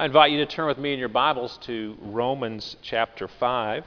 I invite you to turn with me in your Bibles to Romans chapter 5.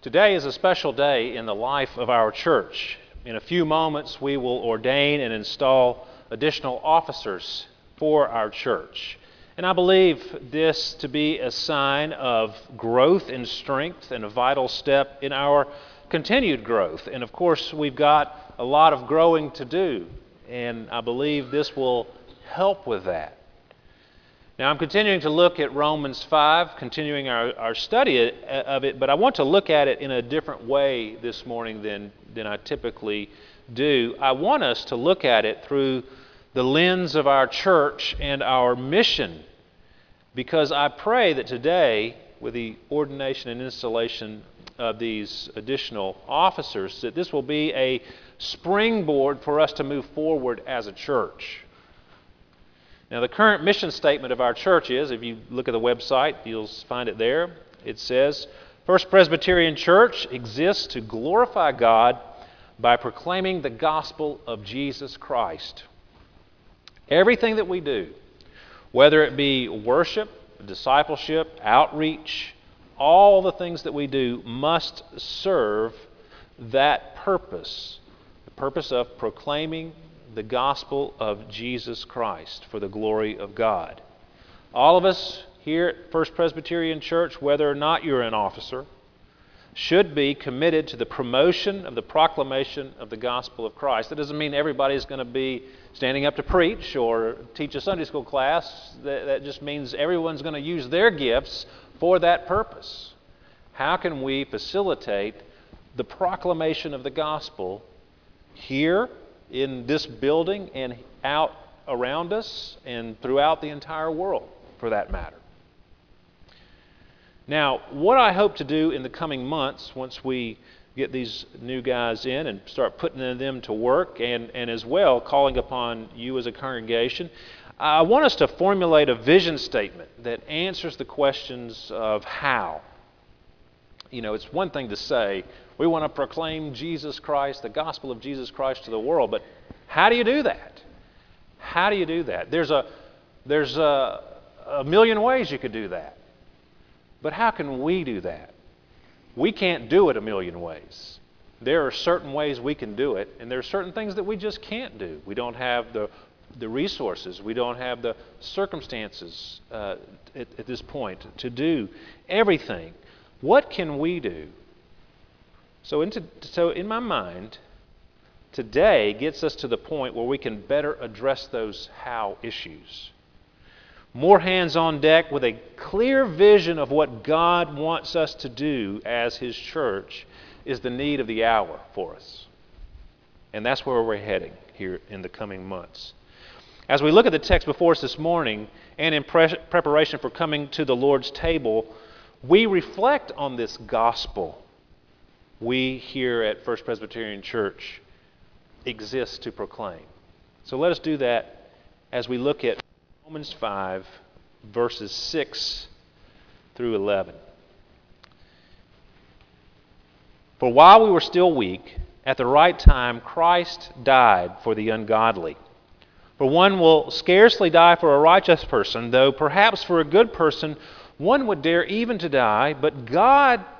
Today is a special day in the life of our church. In a few moments, we will ordain and install additional officers for our church. And I believe this to be a sign of growth and strength and a vital step in our continued growth. And of course, we've got a lot of growing to do, and I believe this will help with that. Now, I'm continuing to look at Romans 5, continuing our study of it, but I want to look at it in a different way this morning than I typically do. I want us to look at it through the lens of our church and our mission, because I pray that today, with the ordination and installation of these additional officers, that this will be a springboard for us to move forward as a church. Now, the current mission statement of our church is, if you look at the website, you'll find it there. It says, First Presbyterian Church exists to glorify God by proclaiming the gospel of Jesus Christ. Everything that we do, whether it be worship, discipleship, outreach, all the things that we do must serve that purpose, the purpose of proclaiming the gospel of Jesus Christ for the glory of God. All of us here at First Presbyterian Church, whether or not you're an officer, should be committed to the promotion of the proclamation of the gospel of Christ. That doesn't mean everybody's going to be standing up to preach or teach a Sunday school class. That just means everyone's going to use their gifts for that purpose. How can we facilitate the proclamation of the gospel here in this building and out around us and throughout the entire world, for that matter? Now, what I hope to do in the coming months, once we get these new guys in and start putting them to work, and as well calling upon you as a congregation, I want us to formulate a vision statement that answers the questions of how. You know, it's one thing to say, we want to proclaim Jesus Christ, the gospel of Jesus Christ to the world, but how do you do that? How do you do that? There's a million ways you could do that, but how can we do that? We can't do it a million ways. There are certain ways we can do it, and there are certain things that we just can't do. We don't have the resources. We don't have the circumstances at this point to do everything. What can we do? So in my mind, today gets us to the point where we can better address those how issues. More hands on deck with a clear vision of what God wants us to do as His church is the need of the hour for us. And that's where we're heading here in the coming months. As we look at the text before us this morning, and in preparation for coming to the Lord's table, we reflect on this gospel. We here at First Presbyterian Church exist to proclaim. So let us do that as we look at Romans 5, verses 6 through 11. For while we were still weak, at the right time Christ died for the ungodly. For one will scarcely die for a righteous person, though perhaps for a good person one would dare even to die, but God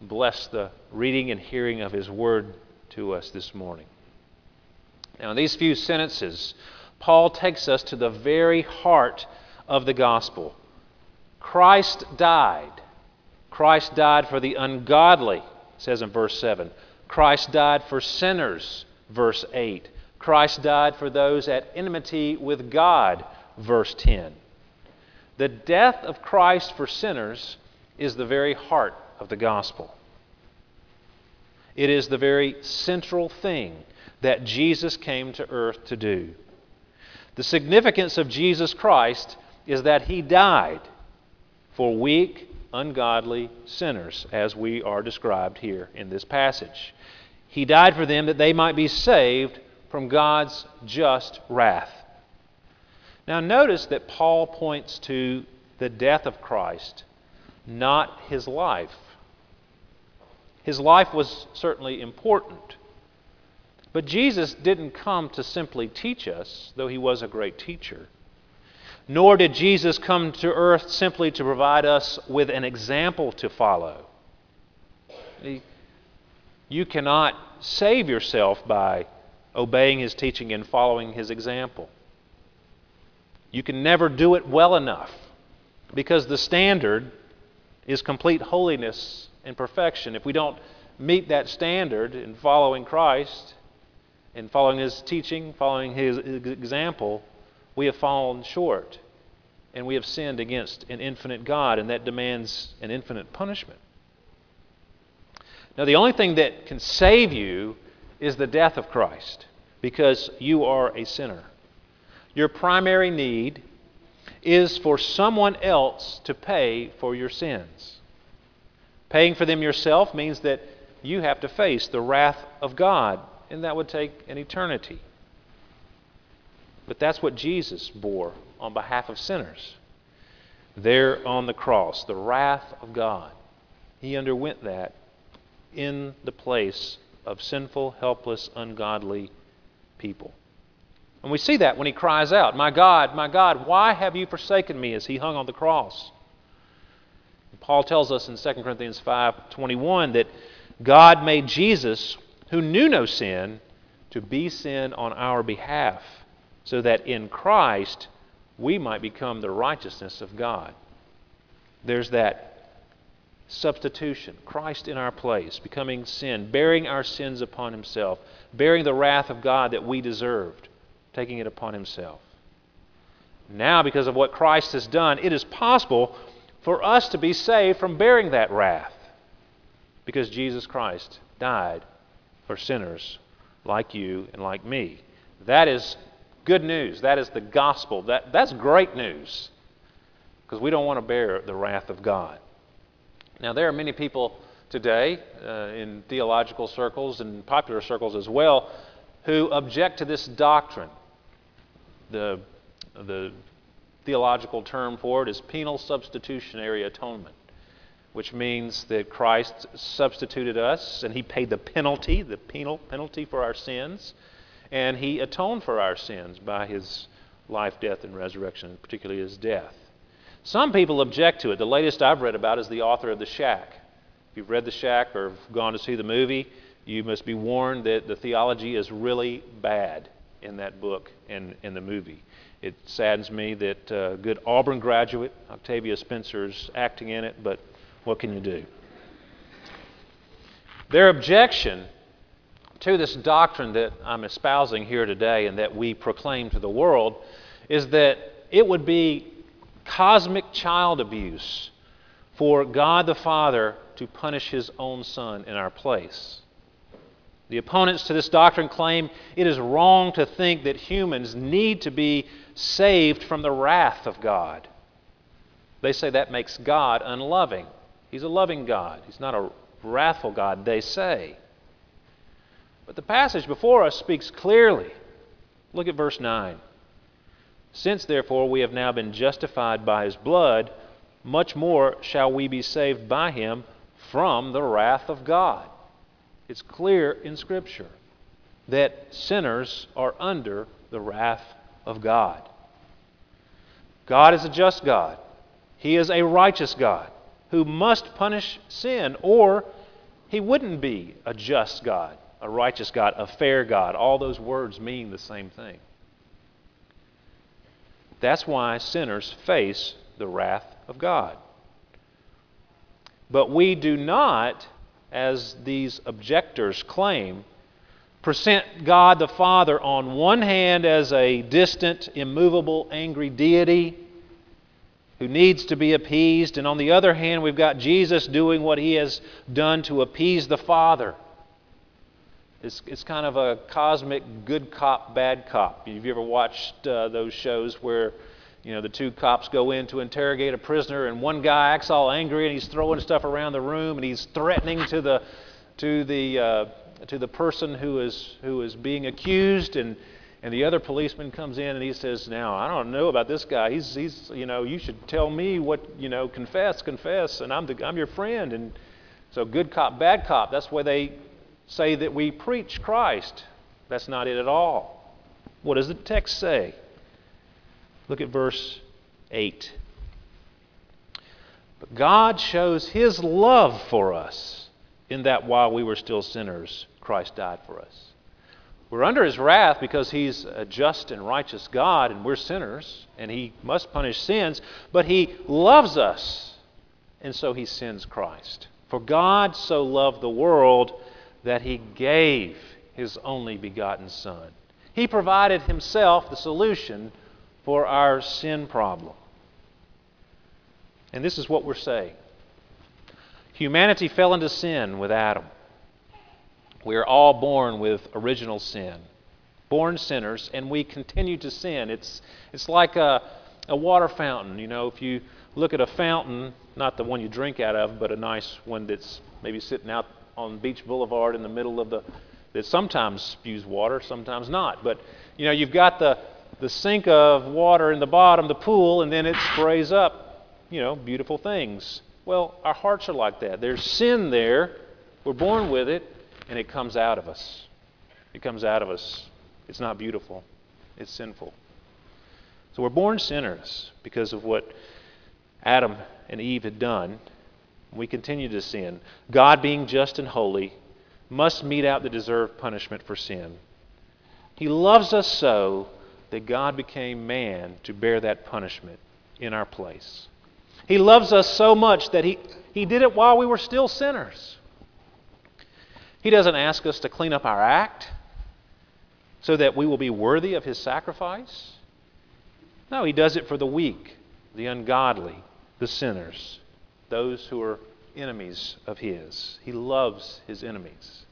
bless the reading and hearing of His word to us this morning. Now, in these few sentences, Paul takes us to the very heart of the gospel. Christ died. Christ died for the ungodly, it says in verse 7. Christ died for sinners, verse 8. Christ died for those at enmity with God, verse 10. The death of Christ for sinners is the very heart of the gospel. It is the very central thing that Jesus came to earth to do. The significance of Jesus Christ is that He died for weak, ungodly sinners, as we are described here in this passage. He died for them that they might be saved from God's just wrath. Now notice that Paul points to the death of Christ, not His life. His life was certainly important. But Jesus didn't come to simply teach us, though He was a great teacher. Nor did Jesus come to earth simply to provide us with an example to follow. You cannot save yourself by obeying His teaching and following His example. You can never do it well enough because the standard is complete holiness and perfection. If we don't meet that standard in following Christ, in following His teaching, following His example, we have fallen short and we have sinned against an infinite God, and that demands an infinite punishment. Now, the only thing that can save you is the death of Christ, because you are a sinner. Your primary need is for someone else to pay for your sins. Paying for them yourself means that you have to face the wrath of God, and that would take an eternity. But that's what Jesus bore on behalf of sinners there on the cross, the wrath of God. He underwent that in the place of sinful, helpless, ungodly people. And we see that when He cries out, my God, why have you forsaken me?" as He hung on the cross. And Paul tells us in 2 Corinthians 5:21 that God made Jesus, who knew no sin, to be sin on our behalf, so that in Christ we might become the righteousness of God. There's that substitution, Christ in our place, becoming sin, bearing our sins upon Himself, bearing the wrath of God that we deserved, taking it upon Himself. Now, because of what Christ has done, it is possible for us to be saved from bearing that wrath, because Jesus Christ died for sinners like you and like me. That is good news. That is the gospel. That's great news, because we don't want to bear the wrath of God. Now, there are many people today in theological circles and popular circles as well who object to this doctrine. The theological term for it is penal substitutionary atonement, which means that Christ substituted us and He paid the penalty for our sins, and He atoned for our sins by His life, death, and resurrection, particularly His death. Some people object to it. The latest I've read about is the author of The Shack. If you've read The Shack or have gone to see the movie, you must be warned that the theology is really bad in that book and in the movie. It saddens me that a good Auburn graduate, Octavia Spencer, is acting in it, but what can you do? Their objection to this doctrine that I'm espousing here today and that we proclaim to the world is that it would be cosmic child abuse for God the Father to punish His own Son in our place. The opponents to this doctrine claim it is wrong to think that humans need to be saved from the wrath of God. They say that makes God unloving. He's a loving God. He's not a wrathful God, they say. But the passage before us speaks clearly. Look at verse 9. "Since, therefore, we have now been justified by His blood, much more shall we be saved by Him from the wrath of God." It's clear in Scripture that sinners are under the wrath of God. God is a just God. He is a righteous God who must punish sin, or He wouldn't be a just God, a righteous God, a fair God. All those words mean the same thing. That's why sinners face the wrath of God. But we do not, as these objectors claim, present God the Father on one hand as a distant, immovable, angry deity who needs to be appeased, and on the other hand we've got Jesus doing what He has done to appease the Father. It's kind of a cosmic good cop, bad cop. Have you ever watched those shows where the two cops go in to interrogate a prisoner, and one guy acts all angry and he's throwing stuff around the room and he's threatening to the person who is being accused, and the other policeman comes in and he says, "Now, I don't know about this guy. He's you should tell me confess, and I'm your friend." And so good cop, bad cop. That's where they say that we preach Christ. That's not it at all. What does the text say? Look at verse 8. But God shows His love for us in that while we were still sinners, Christ died for us. We're under His wrath because He's a just and righteous God, and we're sinners, and He must punish sins, but He loves us, and so He sends Christ. For God so loved the world that He gave His only begotten Son. He provided Himself the solution for our sin problem. And this is what we're saying. Humanity fell into sin with Adam. We are all born with original sin, born sinners, and we continue to sin. It's like a water fountain. If you look at a fountain, not the one you drink out of, but a nice one that's maybe sitting out on Beach Boulevard in the middle of that sometimes spews water, sometimes not. But you've got the sink of water in the bottom, the pool, and then it sprays up, beautiful things. Well, our hearts are like that. There's sin there. We're born with it, and it comes out of us. It comes out of us. It's not beautiful. It's sinful. So we're born sinners because of what Adam and Eve had done. We continue to sin. God, being just and holy, must mete out the deserved punishment for sin. He loves us so that God became man to bear that punishment in our place. He loves us so much that He did it while we were still sinners. He doesn't ask us to clean up our act so that we will be worthy of His sacrifice. No, He does it for the weak, the ungodly, the sinners, those who are enemies of His. He loves His enemies.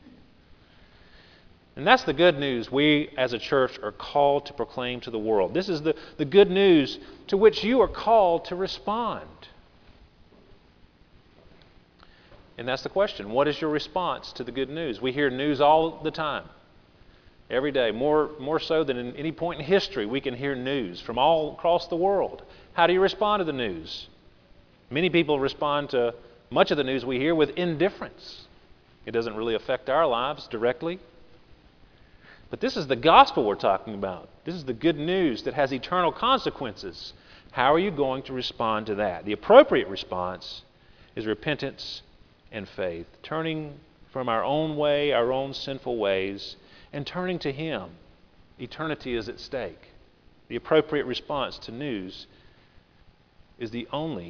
And that's the good news we as a church are called to proclaim to the world. This is the good news to which you are called to respond. And that's the question. What is your response to the good news? We hear news all the time, every day. More so than in any point in history, we can hear news from all across the world. How do you respond to the news? Many people respond to much of the news we hear with indifference. It doesn't really affect our lives directly. But this is the gospel we're talking about. This is the good news that has eternal consequences. How are you going to respond to that? The appropriate response is repentance and faith, turning from our own way, our own sinful ways, and turning to Him. Eternity is at stake. The appropriate response to news is to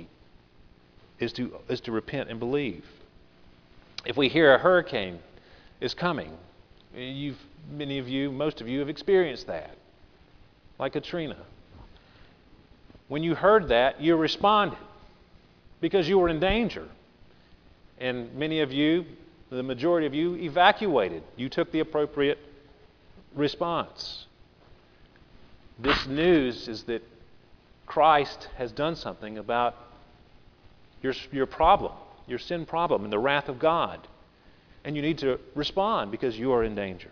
repent and believe. If we hear a hurricane is coming, most of you have experienced that, like Katrina. When you heard that, you responded because you were in danger. And many of you, the majority of you, evacuated. You took the appropriate response. This news is that Christ has done something about your problem, your sin problem, and the wrath of God. And you need to respond because you are in danger.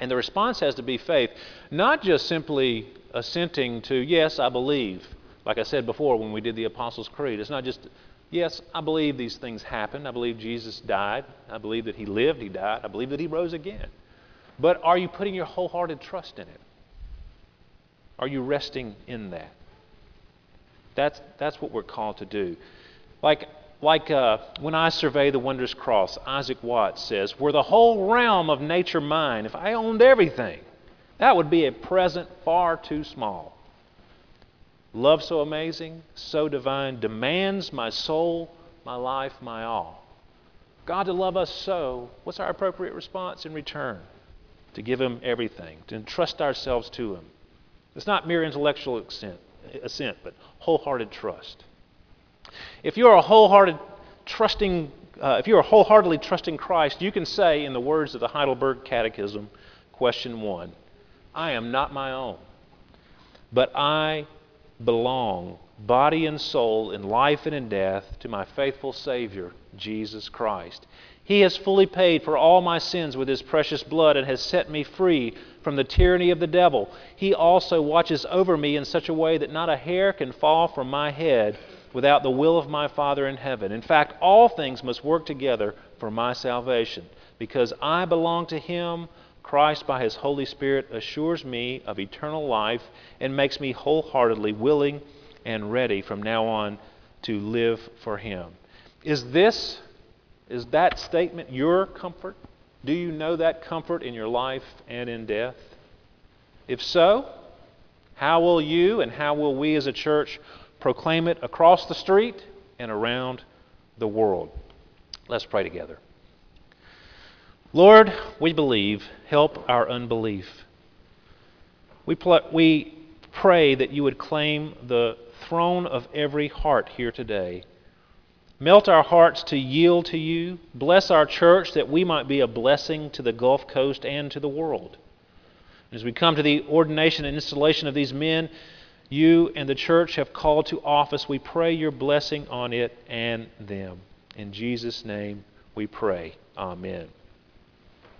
And the response has to be faith, not just simply assenting to, yes, I believe. Like I said before when we did the Apostles' Creed, it's not just, yes, I believe these things happened. I believe Jesus died. I believe that He lived, He died. I believe that He rose again. But are you putting your wholehearted trust in it? Are you resting in that? That's what we're called to do. Like when I survey the wondrous cross, Isaac Watts says, "Were the whole realm of nature mine, if I owned everything, that would be a present far too small. Love so amazing, so divine, demands my soul, my life, my all. God to love us so, what's our appropriate response in return? To give Him everything, to entrust ourselves to Him. It's not mere intellectual assent, but wholehearted trust. If you are wholeheartedly trusting Christ, you can say, in the words of the Heidelberg Catechism, question 1, I am not my own, but I belong, body and soul, in life and in death, to my faithful Savior, Jesus Christ. He has fully paid for all my sins with His precious blood and has set me free from the tyranny of the devil. He also watches over me in such a way that not a hair can fall from my head without the will of my Father in heaven. In fact, all things must work together for my salvation. Because I belong to Him, Christ by His Holy Spirit assures me of eternal life and makes me wholeheartedly willing and ready from now on to live for Him. Is that statement your comfort? Do you know that comfort in your life and in death? If so, how will you and how will we as a church proclaim it across the street and around the world? Let's pray together. Lord, we believe. Help our unbelief. We pray that you would claim the throne of every heart here today. Melt our hearts to yield to you. Bless our church that we might be a blessing to the Gulf Coast and to the world. As we come to the ordination and installation of these men, you and the church have called to office. We pray your blessing on it and them. In Jesus' name we pray. Amen.